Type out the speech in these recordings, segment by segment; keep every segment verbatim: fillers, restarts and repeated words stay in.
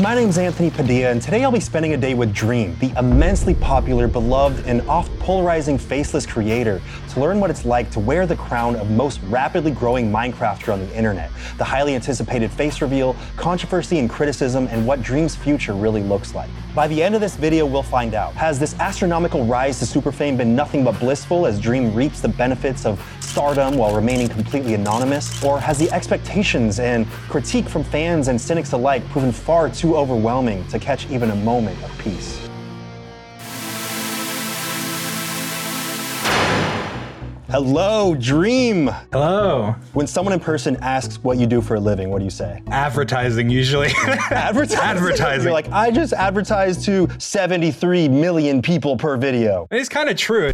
My name's Anthony Padilla, and today I'll be spending a day with Dream, the immensely popular, beloved, and oft-polarizing faceless creator, to learn what it's like to wear the crown of most rapidly growing Minecrafter on the internet, the highly anticipated face reveal, controversy and criticism, and what Dream's future really looks like. By the end of this video, we'll find out. Has this astronomical rise to superfame been nothing but blissful as Dream reaps the benefits of stardom while remaining completely anonymous? Or has the expectations and critique from fans and cynics alike proven far too overwhelming to catch even a moment of peace? Hello, Dream. Hello. When someone in person asks what you do for a living, what do you say? Advertising, usually. Advertising? Advertising. You're like, I just advertise to seventy-three million people per video. It's kind of true.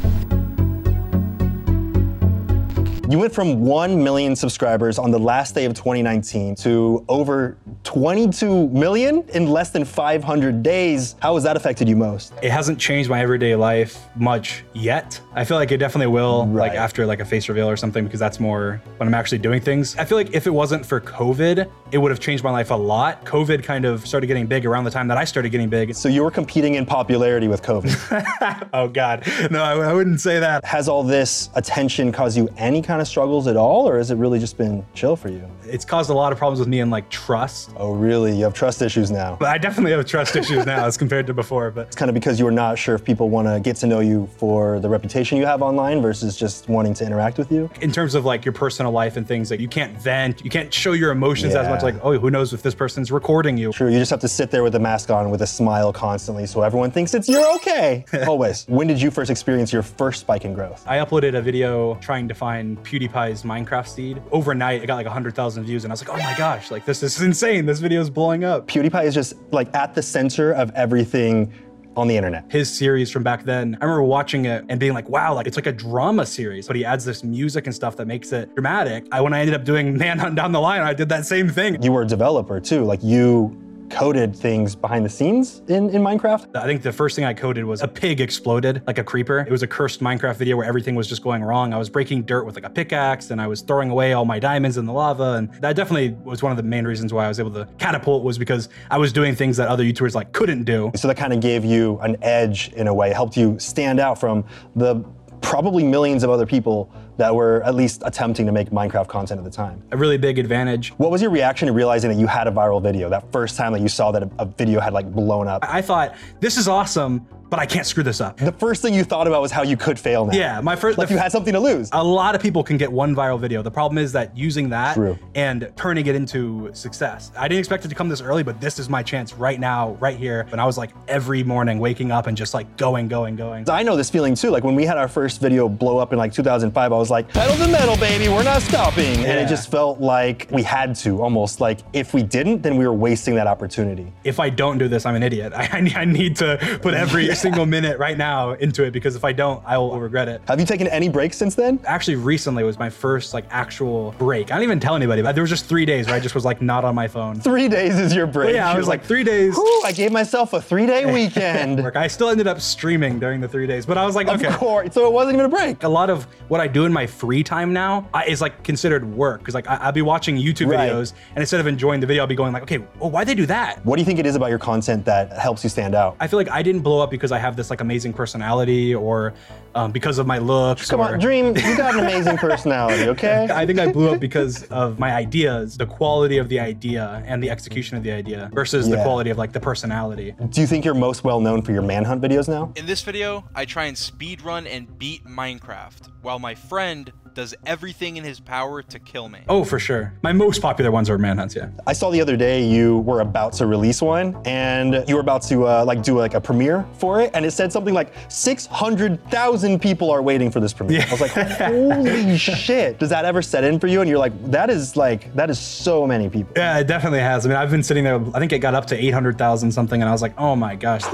You went from one million subscribers on the last day of twenty nineteen to over twenty-two million in less than five hundred days. How has that affected you most? It hasn't changed my everyday life much yet. I feel like it definitely will, right, like after like a face reveal or something, because that's more when I'm actually doing things. I feel like if it wasn't for COVID, it would have changed my life a lot. COVID kind of started getting big around the time that I started getting big. So you were competing in popularity with COVID. Oh God, no, I, I wouldn't say that. Has all this attention caused you any kind of struggles at all, or has it really just been chill for you? It's caused a lot of problems with me and like trust. Oh really? You have trust issues now? But I definitely have trust issues now as compared to before. But it's kind of because you were not sure if people want to get to know you for the reputation you have online versus just wanting to interact with you? In terms of like your personal life and things, like you can't vent, you can't show your emotions yeah. as much, like, oh, who knows if this person's recording you. True, you just have to sit there with a mask on with a smile constantly so everyone thinks it's you're okay. Always. When did you first experience your first spike in growth? I uploaded a video trying to find PewDiePie's Minecraft seed. Overnight, it got like one hundred thousand views and I was like, oh my gosh, like this is insane. This video is blowing up. PewDiePie is just like at the center of everything on the internet. His series from back then, I remember watching it and being like, wow, like it's like a drama series, but he adds this music and stuff that makes it dramatic. I, when I ended up doing Man Hunt Down the Line, I did that same thing. You were a developer too, like you coded things behind the scenes in, in Minecraft? I think the first thing I coded was a pig exploded, like a creeper. It was a cursed Minecraft video where everything was just going wrong. I was breaking dirt with like a pickaxe and I was throwing away all my diamonds in the lava. And that definitely was one of the main reasons why I was able to catapult, was because I was doing things that other YouTubers like couldn't do. So that kind of gave you an edge in a way, it helped you stand out from the probably millions of other people that were at least attempting to make Minecraft content at the time. A really big advantage. What was your reaction to realizing that you had a viral video, that first time that you saw that a video had like blown up? I thought, this is awesome, but I can't screw this up. The first thing you thought about was how you could fail now. Yeah, my first- Like you had something to lose. A lot of people can get one viral video. The problem is that using that True. and turning it into success. I didn't expect it to come this early, but this is my chance right now, right here. And I was like every morning waking up and just like going, going, going. I know this feeling too. Like when we had our first video blow up in like two thousand five, I was like, pedal to metal, baby, we're not stopping. Yeah. And it just felt like we had to, almost like if we didn't, then we were wasting that opportunity. If I don't do this, I'm an idiot. I, I need to put every yeah. single minute right now into it, because if I don't, I will regret it. Have you taken any breaks since then? Actually, recently was my first like actual break. I didn't even tell anybody, but there was just three days where I just was like not on my phone. Three days is your break. But yeah, I was like, like three days. Whew, I gave myself a three day weekend. I still ended up streaming during the three days, but I was like, okay. Of course, so it wasn't even a break. A lot of what I do in my free time now I, is like considered work. Cause like I, I'll be watching YouTube right. videos and instead of enjoying the video, I'll be going like, okay, well, why'd they do that? What do you think it is about your content that helps you stand out? I feel like I didn't blow up because I have this like amazing personality, or um, because of my looks. Come or... on, Dream, you got an amazing personality, okay? I think I blew up because of my ideas, the quality of the idea and the execution of the idea versus yeah. the quality of like the personality. Do you think you're most well known for your Manhunt videos now? In this video, I try and speedrun and beat Minecraft while my friend does everything in his power to kill me. Oh, for sure. My most popular ones are manhunts, yeah. I saw the other day you were about to release one and you were about to uh, like do like a premiere for it, and it said something like six hundred thousand people are waiting for this premiere. Yeah. I was like, holy shit. Does that ever set in for you? And you're like, that is like, that is so many people. Yeah, it definitely has. I mean, I've been sitting there, I think it got up to eight hundred thousand something and I was like, oh my gosh.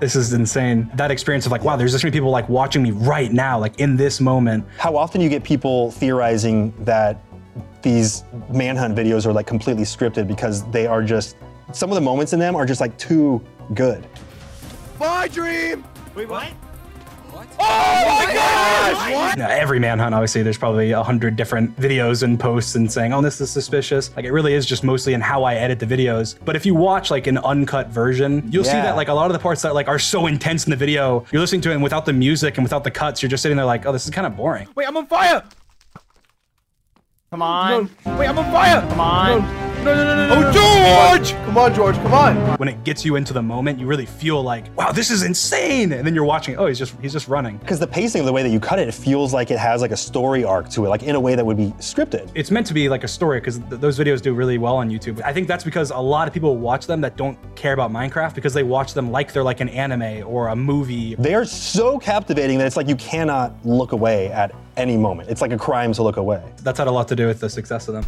This is insane. That experience of like, wow, there's this many people like watching me right now, like in this moment. How often you get people theorizing that these manhunt videos are like completely scripted because they are just, some of the moments in them are just like too good. Bye, Dream! Wait, what? What? Oh, oh my gosh! What? Now, every manhunt, obviously, there's probably a hundred different videos and posts and saying, oh, this is suspicious. Like, it really is just mostly in how I edit the videos. But if you watch like an uncut version, you'll yeah. see that like a lot of the parts that like are so intense in the video, you're listening to it and without the music and without the cuts, you're just sitting there like, oh, this is kind of boring. Wait, I'm on fire! Come on. No. Wait, I'm on fire! Come on. No. No, no, no, no, oh, George! Come on, George, come on. When it gets you into the moment, you really feel like, wow, this is insane. And then you're watching it. Oh, he's just he's just running. Because the pacing of the way that you cut it, it feels like it has like a story arc to it, like in a way that would be scripted. It's meant to be like a story because th those videos do really well on YouTube. I think that's because a lot of people watch them that don't care about Minecraft because they watch them like they're like an anime or a movie. They are so captivating that it's like you cannot look away at any moment. It's like a crime to look away. That's had a lot to do with the success of them.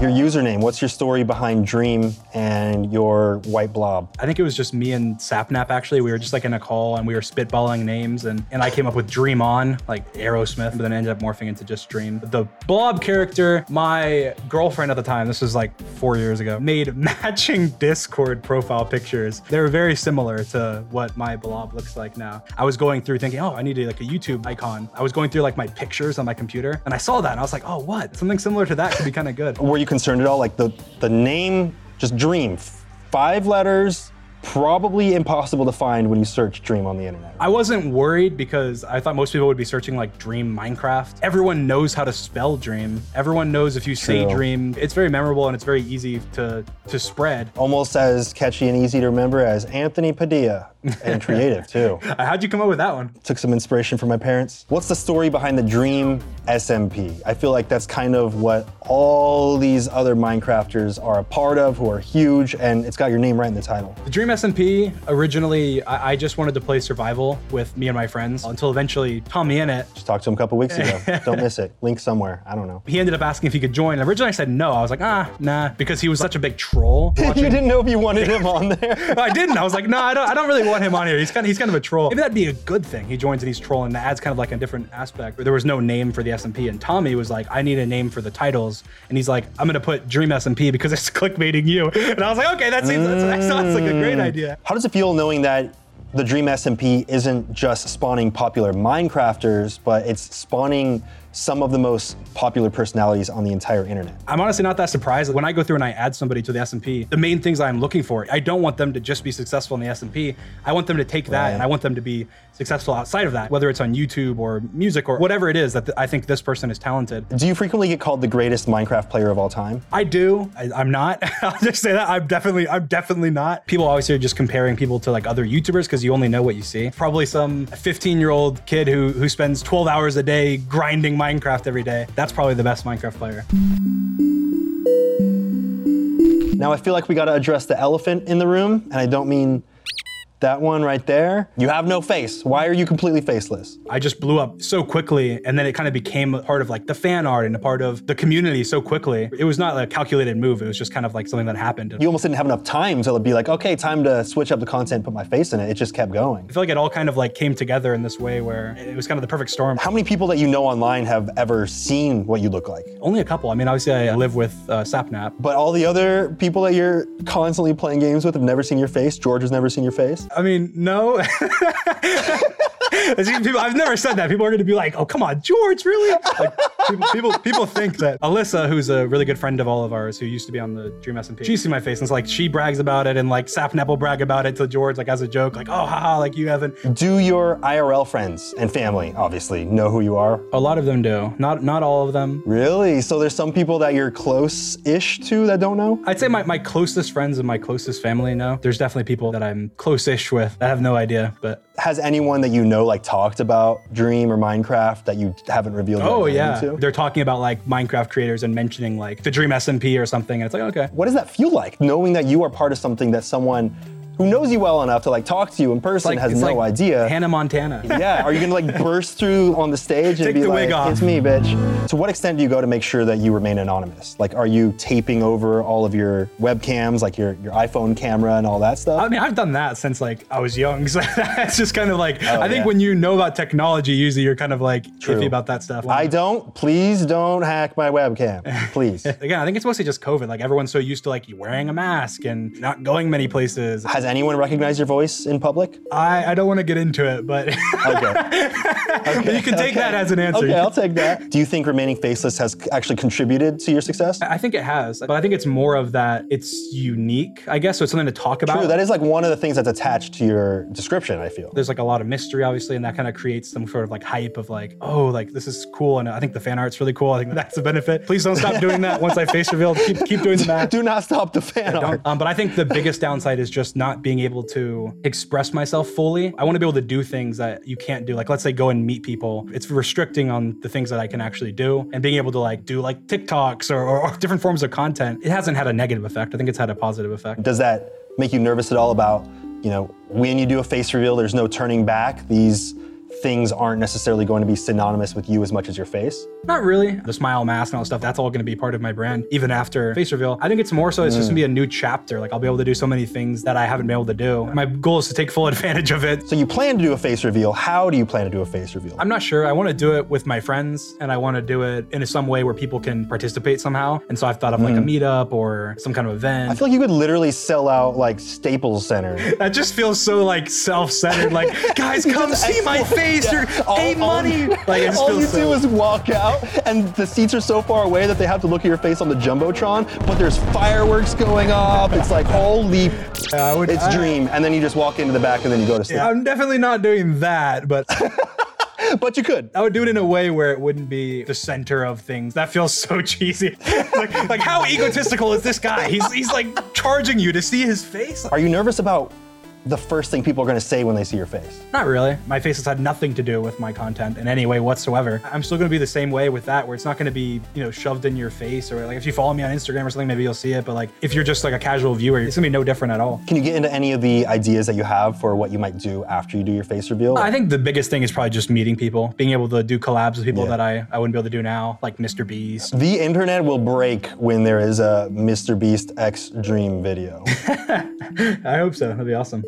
Your username, what's your story behind Dream and your white blob? I think it was just me and Sapnap, actually. We were just like in a call and we were spitballing names and, and I came up with Dream On, like Aerosmith, but then ended up morphing into just Dream. The blob character, my girlfriend at the time, this was like four years ago, made matching Discord profile pictures. They were very similar to what my blob looks like now. I was going through thinking, oh, I need like a YouTube icon. I was going through like my pictures on my computer and I saw that and I was like, oh, what? Something similar to that could be kind of good. Were you concerned at all? Like the, the name, just Dream, five letters, probably impossible to find when you search Dream on the internet. Right? I wasn't worried because I thought most people would be searching like Dream Minecraft. Everyone knows how to spell Dream. Everyone knows if you True. say Dream, it's very memorable and it's very easy to, to spread. Almost as catchy and easy to remember as Anthony Padilla. And creative too. How'd you come up with that one? Took some inspiration from my parents. What's the story behind the Dream S M P? I feel like that's kind of what all these other Minecrafters are a part of, who are huge, and it's got your name right in the title. The Dream S M P, originally, I, I just wanted to play survival with me and my friends until eventually Tommy in it. Just talked to him a couple weeks ago. Don't miss it. Link somewhere. I don't know. He ended up asking if he could join. Originally I said no. I was like, ah, nah, because he was such a big troll. You didn't know if you wanted him on there. I didn't. I was like, no, I don't, I don't really want him on here. He's kind of, he's kind of a troll. Maybe that'd be a good thing. He joins and he's trolling. That adds kind of like a different aspect. There was no name for the S M P and Tommy was like, I need a name for the titles. And he's like, I'm going to put Dream S M P because it's clickbaiting you. And I was like, okay, that seems, mm. that's, that sounds like a great idea. How does it feel knowing that the Dream S M P isn't just spawning popular Minecrafters, but it's spawning some of the most popular personalities on the entire internet? I'm honestly not that surprised. When I go through and I add somebody to the S M P, the main things I'm looking for, I don't want them to just be successful in the S M P. I want them to take that right. and I want them to be successful outside of that, whether it's on YouTube or music or whatever it is that th I think this person is talented. Do you frequently get called the greatest Minecraft player of all time? I do. I, I'm not. I'll just say that. I'm definitely, I'm definitely not. People obviously are just comparing people to like other YouTubers because you only know what you see. Probably some fifteen year old kid who, who spends twelve hours a day grinding Minecraft every day. That's probably the best Minecraft player. Now I feel like we gotta address the elephant in the room, and I don't mean that one right there. You have no face. Why are you completely faceless? I just blew up so quickly, and then it kind of became a part of like the fan art and a part of the community so quickly. It was not a calculated move. It was just kind of like something that happened. You almost didn't have enough time to be like, okay, time to switch up the content, put my face in it. It just kept going. I feel like it all kind of like came together in this way where it was kind of the perfect storm. How many people that you know online have ever seen what you look like? Only a couple. I mean, obviously I live with uh, Sapnap. But all the other people that you're constantly playing games with have never seen your face? George has never seen your face? I mean, no. People, I've never said that. People are going to be like, oh, come on, George, really? Like, people, people people think that. Alyssa, who's a really good friend of all of ours, who used to be on the Dream S M P, she's seen my face and it's like, she brags about it and like Sapnap will brag about it to George like as a joke, like, oh, haha, like you haven't. Do your I R L friends and family, obviously, know who you are? A lot of them do. Not not all of them. Really? So there's some people that you're close-ish to that don't know? I'd say my, my closest friends and my closest family know. There's definitely people that I'm close-ish with. I have no idea, but. Has anyone that you know like talked about Dream or Minecraft that you haven't revealed? Oh yeah, to? They're talking about like Minecraft creators and mentioning like the Dream S M P or something. And it's like, okay. What does that feel like? Knowing that you are part of something that someone who knows you well enough to like talk to you in person like, has no like idea. Hannah Montana. Yeah, are you gonna like burst through on the stage and be like, it's me, bitch. To what extent do you go to make sure that you remain anonymous? Like, are you taping over all of your webcams, like your, your iPhone camera and all that stuff? I mean, I've done that since like I was young, so that's just kind of like, oh, I think yeah. when you know about technology, usually you're kind of like True. iffy about that stuff. Like, I don't, please don't hack my webcam, please. Again, I think it's mostly just COVID. Like everyone's so used to like you wearing a mask and not going many places. Has anyone recognize your voice in public? I, I don't want to get into it, but... okay. okay. But you can take okay. that as an answer. Okay, I'll take that. Do you think remaining faceless has actually contributed to your success? I think it has, but I think it's more of that it's unique, I guess, so it's something to talk about. True, that is like one of the things that's attached to your description, I feel. There's like a lot of mystery, obviously, and that kind of creates some sort of like hype of like, oh, like this is cool, and I think the fan art's really cool. I think that's a benefit. Please don't stop doing that once I face revealed. Keep, keep doing that. Do not stop the fan art. Um, but I think the biggest downside is just not being able to express myself fully. I want to be able to do things that you can't do. Like, let's say go and meet people. It's restricting on the things that I can actually do, and being able to like do like TikToks or, or, or different forms of content. It hasn't had a negative effect. I think it's had a positive effect. Does that make you nervous at all about, you know, when you do a face reveal, there's no turning back? These things aren't necessarily going to be synonymous with you as much as your face? Not really. The smile mask and all that stuff, that's all gonna be part of my brand, even after face reveal. I think it's more so, it's mm. just gonna be a new chapter. Like I'll be able to do so many things that I haven't been able to do. My goal is to take full advantage of it. So you plan to do a face reveal. How do you plan to do a face reveal? I'm not sure. I wanna do it with my friends, and I wanna do it in some way where people can participate somehow. And so I've thought of mm. like a meetup or some kind of event. I feel like you could literally sell out like Staples Center. That just feels so like self-centered. Like, guys, come see my face. Yeah. All, pay money. All, like, it all you so... do is walk out, and the seats are so far away that they have to look at your face on the Jumbotron, but there's fireworks going off. It's like, holy, yeah, I would, it's I... Dream. And then you just walk into the back and then you go to sleep. Yeah, I'm definitely not doing that, but... But you could. I would do it in a way where it wouldn't be the center of things. That feels so cheesy. like, like, how egotistical is this guy? He's, he's like charging you to see his face. Are you nervous about the first thing people are gonna say when they see your face? Not really. My face has had nothing to do with my content in any way whatsoever. I'm still gonna be the same way with that, where it's not gonna be, you know, shoved in your face, or like if you follow me on Instagram or something, maybe you'll see it. But like, if you're just like a casual viewer, it's gonna be no different at all. Can you get into any of the ideas that you have for what you might do after you do your face reveal? I think the biggest thing is probably just meeting people, being able to do collabs with people yeah. that I, I wouldn't be able to do now, like Mister Beast. The internet will break when there is a Mister Beast X Dream video. I hope so, that'd be awesome.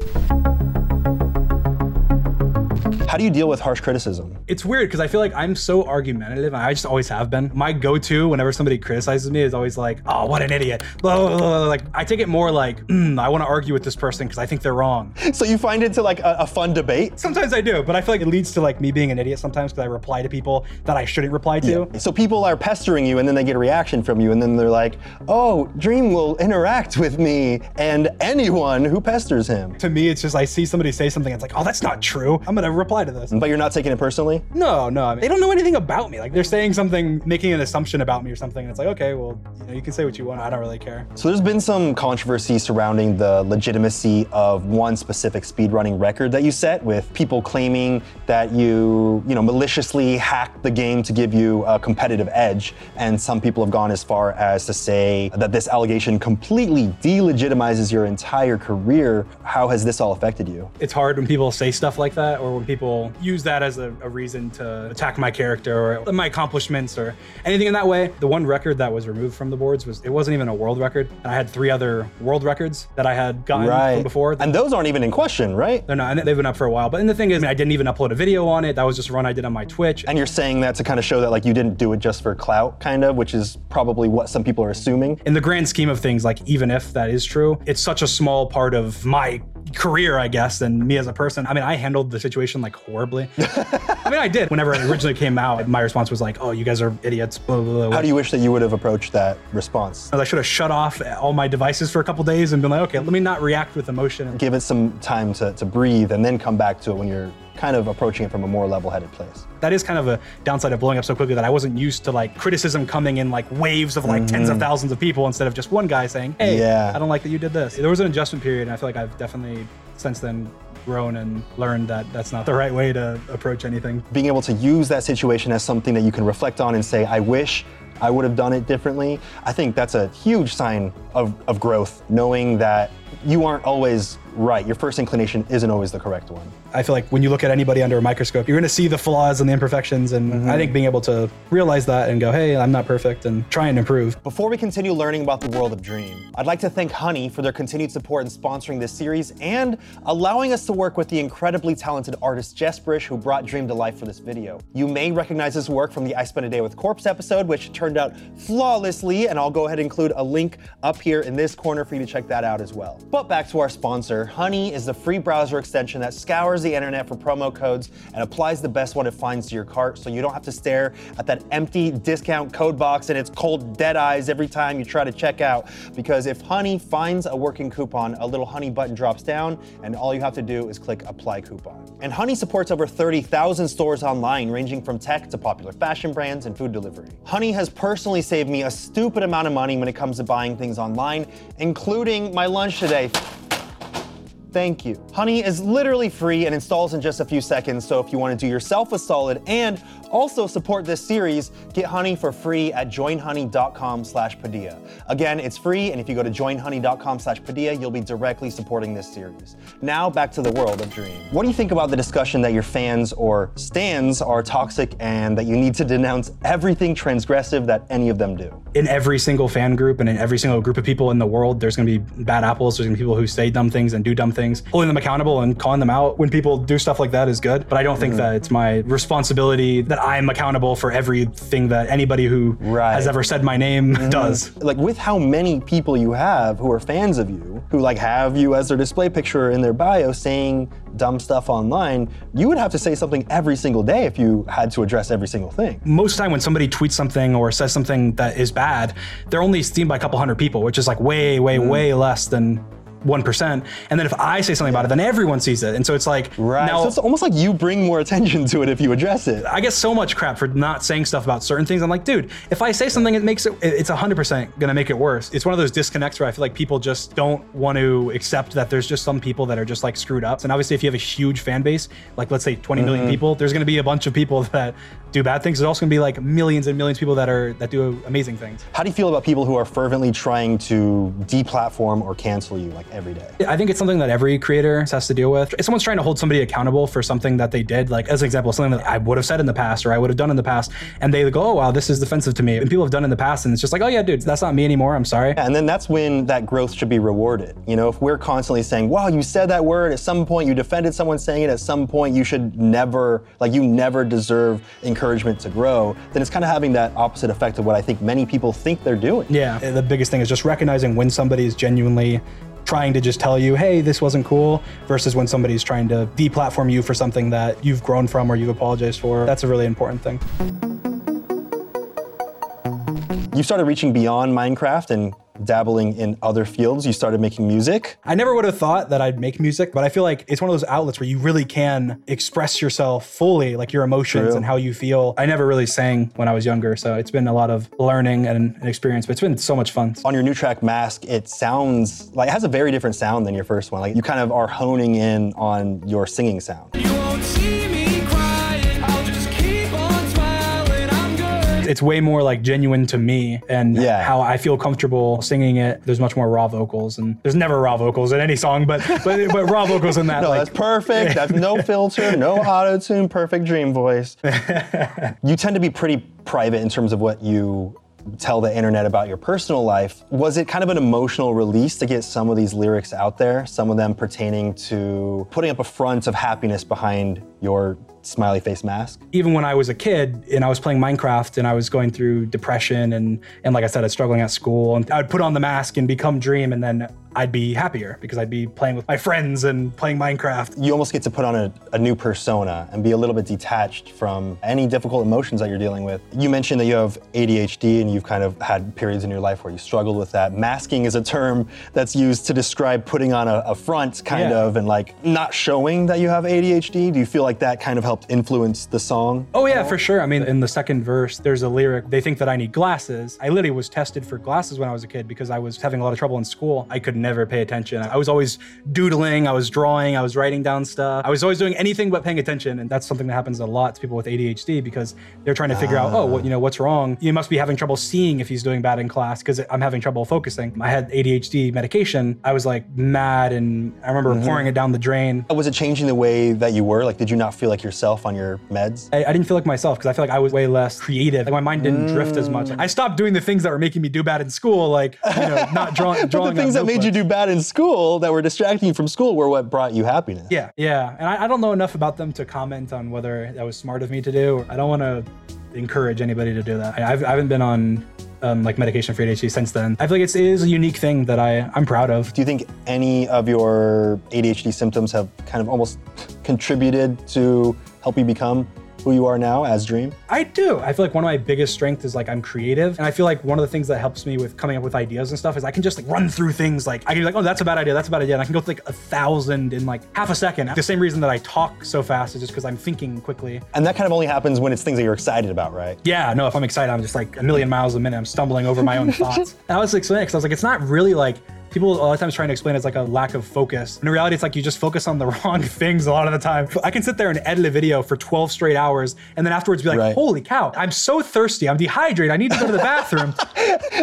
How do you deal with harsh criticism? It's weird because I feel like I'm so argumentative, and I just always have been. My go-to whenever somebody criticizes me is always like, oh, what an idiot, blah, blah, blah, blah. Like, I take it more like, mm, I want to argue with this person because I think they're wrong. So you find it to like a, a fun debate? Sometimes I do, but I feel like it leads to like me being an idiot sometimes because I reply to people that I shouldn't reply to. Yeah. So people are pestering you, and then they get a reaction from you, and then they're like, oh, Dream will interact with me and anyone who pesters him. To me, it's just, I see somebody say something, it's like, oh, that's not true. I'm gonna reply to this. But you're not taking it personally? No, no. I mean, they don't know anything about me. Like, they're saying something, making an assumption about me or something. And it's like, okay, well, you know, you can say what you want. I don't really care. So there's been some controversy surrounding the legitimacy of one specific speedrunning record that you set, with people claiming that you, you know, maliciously hacked the game to give you a competitive edge. And some people have gone as far as to say that this allegation completely delegitimizes your entire career. How has this all affected you? It's hard when people say stuff like that, or when people use that as a, a reason to attack my character or my accomplishments or anything in that way. The one record that was removed from the boards was, it wasn't even a world record. And I had three other world records that I had gotten right. from before. And those aren't even in question, right? They're not, and they've been up for a while. But and the thing is, I, mean, I didn't even upload a video on it. That was just a run I did on my Twitch. And you're saying that to kind of show that like you didn't do it just for clout, kind of, which is probably what some people are assuming. In the grand scheme of things, like even if that is true, it's such a small part of my career, I guess, and me as a person. I mean, I handled the situation like horribly. I mean, I did. Whenever it originally came out, my response was like, oh, you guys are idiots, blah, blah, blah. How do you wish that you would have approached that response? I should have shut off all my devices for a couple days and been like, okay, let me not react with emotion. Give it some time to, to breathe and then come back to it when you're kind of approaching it from a more level-headed place. That is kind of a downside of blowing up so quickly, that I wasn't used to like criticism coming in like waves of like mm-hmm. tens of thousands of people instead of just one guy saying, hey, yeah. I don't like that you did this. There was an adjustment period, and I feel like I've definitely since then grown and learned that that's not the right way to approach anything. Being able to use that situation as something that you can reflect on and say, I wish I would have done it differently, I think that's a huge sign of, of growth, knowing that you aren't always right. Your first inclination isn't always the correct one. I feel like when you look at anybody under a microscope, you're going to see the flaws and the imperfections. And mm-hmm. I think being able to realize that and go, hey, I'm not perfect, and try and improve. Before we continue learning about the world of Dream, I'd like to thank Honey for their continued support in sponsoring this series and allowing us to work with the incredibly talented artist Jesperish, who brought Dream to life for this video. You may recognize his work from the I Spent a Day with Corpse episode, which turned out flawlessly. And I'll go ahead and include a link up here in this corner for you to check that out as well. But back to our sponsor. Honey is the free browser extension that scours the internet for promo codes and applies the best one it finds to your cart, so you don't have to stare at that empty discount code box and its cold dead eyes every time you try to check out. Because if Honey finds a working coupon, a little Honey button drops down and all you have to do is click apply coupon. And Honey supports over thirty thousand stores online, ranging from tech to popular fashion brands and food delivery. Honey has personally saved me a stupid amount of money when it comes to buying things online, including my lunch today. Thank you. Honey is literally free and installs in just a few seconds, so if you want to do yourself a solid and also support this series, get Honey for free at join honey dot com slash Padilla. Again, it's free, and if you go to join honey dot com slash Padilla, you'll be directly supporting this series. Now, back to the world of Dream. What do you think about the discussion that your fans or stans are toxic and that you need to denounce everything transgressive that any of them do? In every single fan group and in every single group of people in the world, there's going to be bad apples, there's going to be people who say dumb things and do dumb things. Things. Holding them accountable and calling them out when people do stuff like that is good, but I don't think mm. that it's my responsibility that I'm accountable for everything that anybody who right. has ever said my name mm. does. Like, with how many people you have who are fans of you, who like have you as their display picture in their bio saying dumb stuff online, you would have to say something every single day if you had to address every single thing. Most of the time when somebody tweets something or says something that is bad, they're only seen by a couple hundred people, which is like way, way, mm. way less than one percent. And then if I say something about it, then everyone sees it. And so it's like, right. now, so it's almost like you bring more attention to it if you address it. I get so much crap for not saying stuff about certain things. I'm like, dude, if I say something, it makes it, it's one hundred percent gonna make it worse. It's one of those disconnects where I feel like people just don't want to accept that there's just some people that are just like screwed up. And obviously if you have a huge fan base, like let's say twenty mm-hmm. million people, there's gonna be a bunch of people that do bad things. There's also gonna be like millions and millions of people that are that do amazing things. How do you feel about people who are fervently trying to deplatform or cancel you like every day? I think it's something that every creator has to deal with. If someone's trying to hold somebody accountable for something that they did, like as an example, something that I would have said in the past or I would have done in the past, and they go, oh wow, this is defensive to me. And people have done in the past and it's just like, oh yeah, dude, that's not me anymore, I'm sorry. Yeah, and then that's when that growth should be rewarded. You know, if we're constantly saying, wow, you said that word, at some point you defended someone saying it, at some point you should never, like you never deserve encouragement to grow, then it's kind of having that opposite effect of what I think many people think they're doing. Yeah, the biggest thing is just recognizing when somebody is genuinely trying to just tell you, hey, this wasn't cool, versus when somebody's trying to deplatform you for something that you've grown from or you've apologized for. That's a really important thing. You started reaching beyond Minecraft and dabbling in other fields. You started making music. I never would have thought that I'd make music, but I feel like it's one of those outlets where you really can express yourself fully, like your emotions True. And how you feel. I never really sang when I was younger, so it's been a lot of learning and an experience, but it's been so much fun. On your new track, Mask, it sounds like, it has a very different sound than your first one. Like you kind of are honing in on your singing sound. You won't see me. It's way more like genuine to me and yeah. how I feel comfortable singing it. There's much more raw vocals, and there's never raw vocals in any song, but but, but raw vocals in that. No, like, that's perfect. That's no filter, no auto-tune, perfect Dream voice. You tend to be pretty private in terms of what you tell the internet about your personal life. Was it kind of an emotional release to get some of these lyrics out there, some of them pertaining to putting up a front of happiness behind your smiley face mask? Even when I was a kid and I was playing Minecraft and I was going through depression and, and like I said, I was struggling at school, and I would put on the mask and become Dream, and then I'd be happier because I'd be playing with my friends and playing Minecraft. You almost get to put on a, a new persona and be a little bit detached from any difficult emotions that you're dealing with. You mentioned that you have A D H D and you've kind of had periods in your life where you struggled with that. Masking is a term that's used to describe putting on a, a front kind yeah. of, and like not showing that you have A D H D. Do you feel like that kind of helped influence the song? Oh yeah, for sure. I mean, in the second verse, there's a lyric, they think that I need glasses. I literally was tested for glasses when I was a kid because I was having a lot of trouble in school. I couldn't never pay attention. I was always doodling, I was drawing, I was writing down stuff. I was always doing anything but paying attention, and that's something that happens a lot to people with A D H D because they're trying to figure uh. out, oh, what, you know, what's wrong? You must be having trouble seeing if he's doing bad in class because I'm having trouble focusing. I had A D H D medication. I was like mad, and I remember mm-hmm. pouring it down the drain. Was it changing the way that you were? Like, did you not feel like yourself on your meds? I, I didn't feel like myself because I feel like I was way less creative. Like, my mind didn't mm. drift as much. I stopped doing the things that were making me do bad in school, like, you know, not draw, drawing. But the things that made you do bad in school, that were distracting you from school, were what brought you happiness. Yeah, yeah. And I, I don't know enough about them to comment on whether that was smart of me to do. I don't want to encourage anybody to do that. I, I've, I haven't been on um, like medication for A D H D since then. I feel like it's, it is a unique thing that I, I'm proud of. Do you think any of your A D H D symptoms have kind of almost contributed to help you become who you are now as Dream? I do. I feel like one of my biggest strengths is like I'm creative. And I feel like one of the things that helps me with coming up with ideas and stuff is I can just like run through things. Like I can be like, oh, that's a bad idea, that's a bad idea. And I can go through like a thousand in like half a second. The same reason that I talk so fast is just because I'm thinking quickly. And that kind of only happens when it's things that you're excited about, right? Yeah, no, if I'm excited, I'm just like a million miles a minute. I'm stumbling over my own thoughts. And I was explaining it because I was like, it's not really like, people a lot of times trying to explain it's like a lack of focus. And in reality, it's like you just focus on the wrong things a lot of the time. I can sit there and edit a video for twelve straight hours and then afterwards be like, right. Holy cow, I'm so thirsty, I'm dehydrated, I need to go to the bathroom.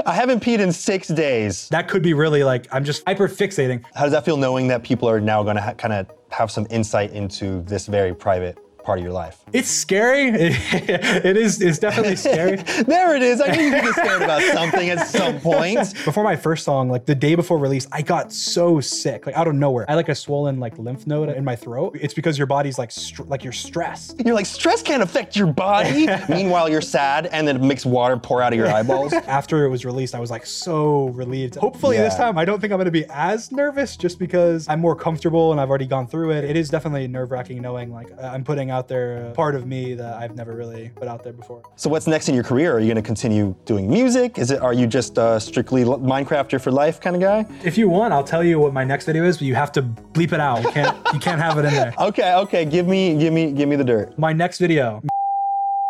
I haven't peed in six days. That could be really like, I'm just hyperfixating. How does that feel knowing that people are now gonna ha- kind of have some insight into this very private part of your life? It's scary. It, it is, it's definitely scary. There it is. I knew you'd be scared about something at some point. Before my first song, like the day before release, I got so sick, like out of nowhere. I had like a swollen like lymph node in my throat. It's because your body's like, st- like you're stressed. You're like, stress can't affect your body. Meanwhile, you're sad and then it makes water pour out of your eyeballs. After it was released, I was like so relieved. Hopefully yeah. This time, I don't think I'm gonna be as nervous just because I'm more comfortable and I've already gone through it. It is definitely nerve-wracking knowing like I'm putting out out there, uh, part of me that I've never really put out there before. So what's next in your career? Are you going to continue doing music? Is it? Are you just uh, strictly l- Minecrafter for life kind of guy? If you want, I'll tell you what my next video is, but you have to bleep it out. You can't, you can't have it in there. Okay, okay. Give me, give me, give me the dirt. My next video.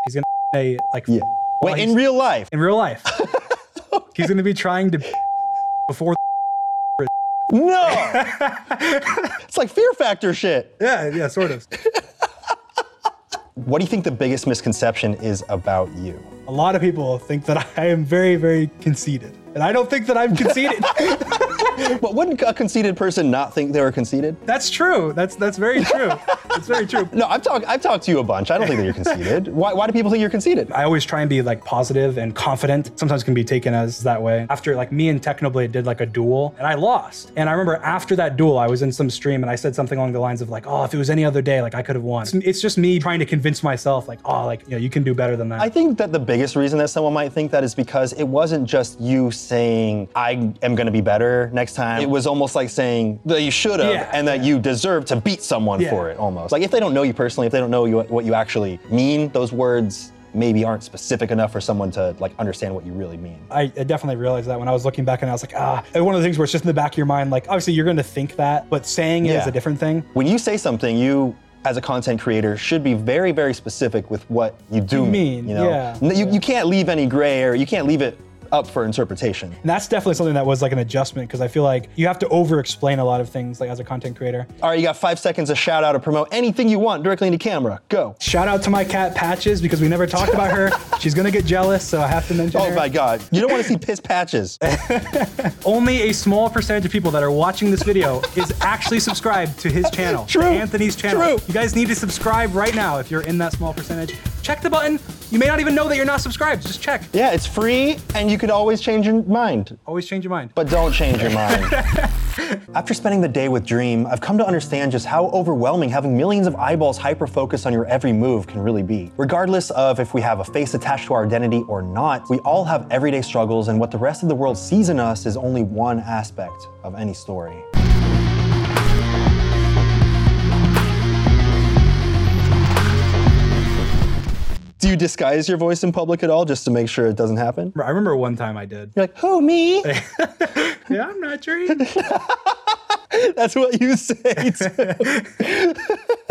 He's gonna say like. Yeah. Wait, in real life. In real life. Okay. He's gonna be trying to before. No. It's like Fear Factor shit. Yeah, yeah, sort of. What do you think the biggest misconception is about you? A lot of people think that I am very, very conceited. And I don't think that I'm conceited. But wouldn't a conceited person not think they were conceited? That's true. That's that's very true. It's very true. No, I've talked I've talked to you a bunch. I don't think that you're conceited. Why why do people think you're conceited? I always try and be like positive and confident. Sometimes it can be taken as that way. After like me and Technoblade did like a duel and I lost. And I remember after that duel, I was in some stream and I said something along the lines of like, oh, if it was any other day, like I could have won. It's, it's just me trying to convince myself like, oh, like, you know, you can do better than that. I think that the biggest reason that someone might think that is because it wasn't just you saying, I am gonna be better next time. It was almost like saying that you should have yeah, and that yeah. you deserve to beat someone yeah. for it almost. Like if they don't know you personally, if they don't know you, what you actually mean, those words maybe aren't specific enough for someone to like understand what you really mean. I, I definitely realized that when I was looking back and I was like, ah, one of the things where it's just in the back of your mind, like obviously you're gonna think that, but saying yeah. it is a different thing. When you say something, you as a content creator should be very, very specific with what you do you mean. You know, yeah. you, yeah. you can't leave any gray area, you can't leave it up for interpretation. And that's definitely something that was like an adjustment because I feel like you have to over explain a lot of things like as a content creator. All right, you got five seconds to shout out or promote anything you want directly into camera, go. Shout out to my cat Patches because we never talked about her. She's gonna get jealous, so I have to mention her. Oh my God, you don't wanna see piss Patches. Only a small percentage of people that are watching this video is actually subscribed to his channel, True. To Anthony's channel. True. You guys need to subscribe right now if you're in that small percentage. Check the button. You may not even know that you're not subscribed, just check. Yeah, it's free and you can always change your mind. Always change your mind. But don't change your mind. After spending the day with Dream, I've come to understand just how overwhelming having millions of eyeballs hyper-focused on your every move can really be. Regardless of if we have a face attached to our identity or not, we all have everyday struggles and what the rest of the world sees in us is only one aspect of any story. Do you disguise your voice in public at all just to make sure it doesn't happen? I remember one time I did. You're like, who, me? Yeah, I'm not Dream. That's what you say too.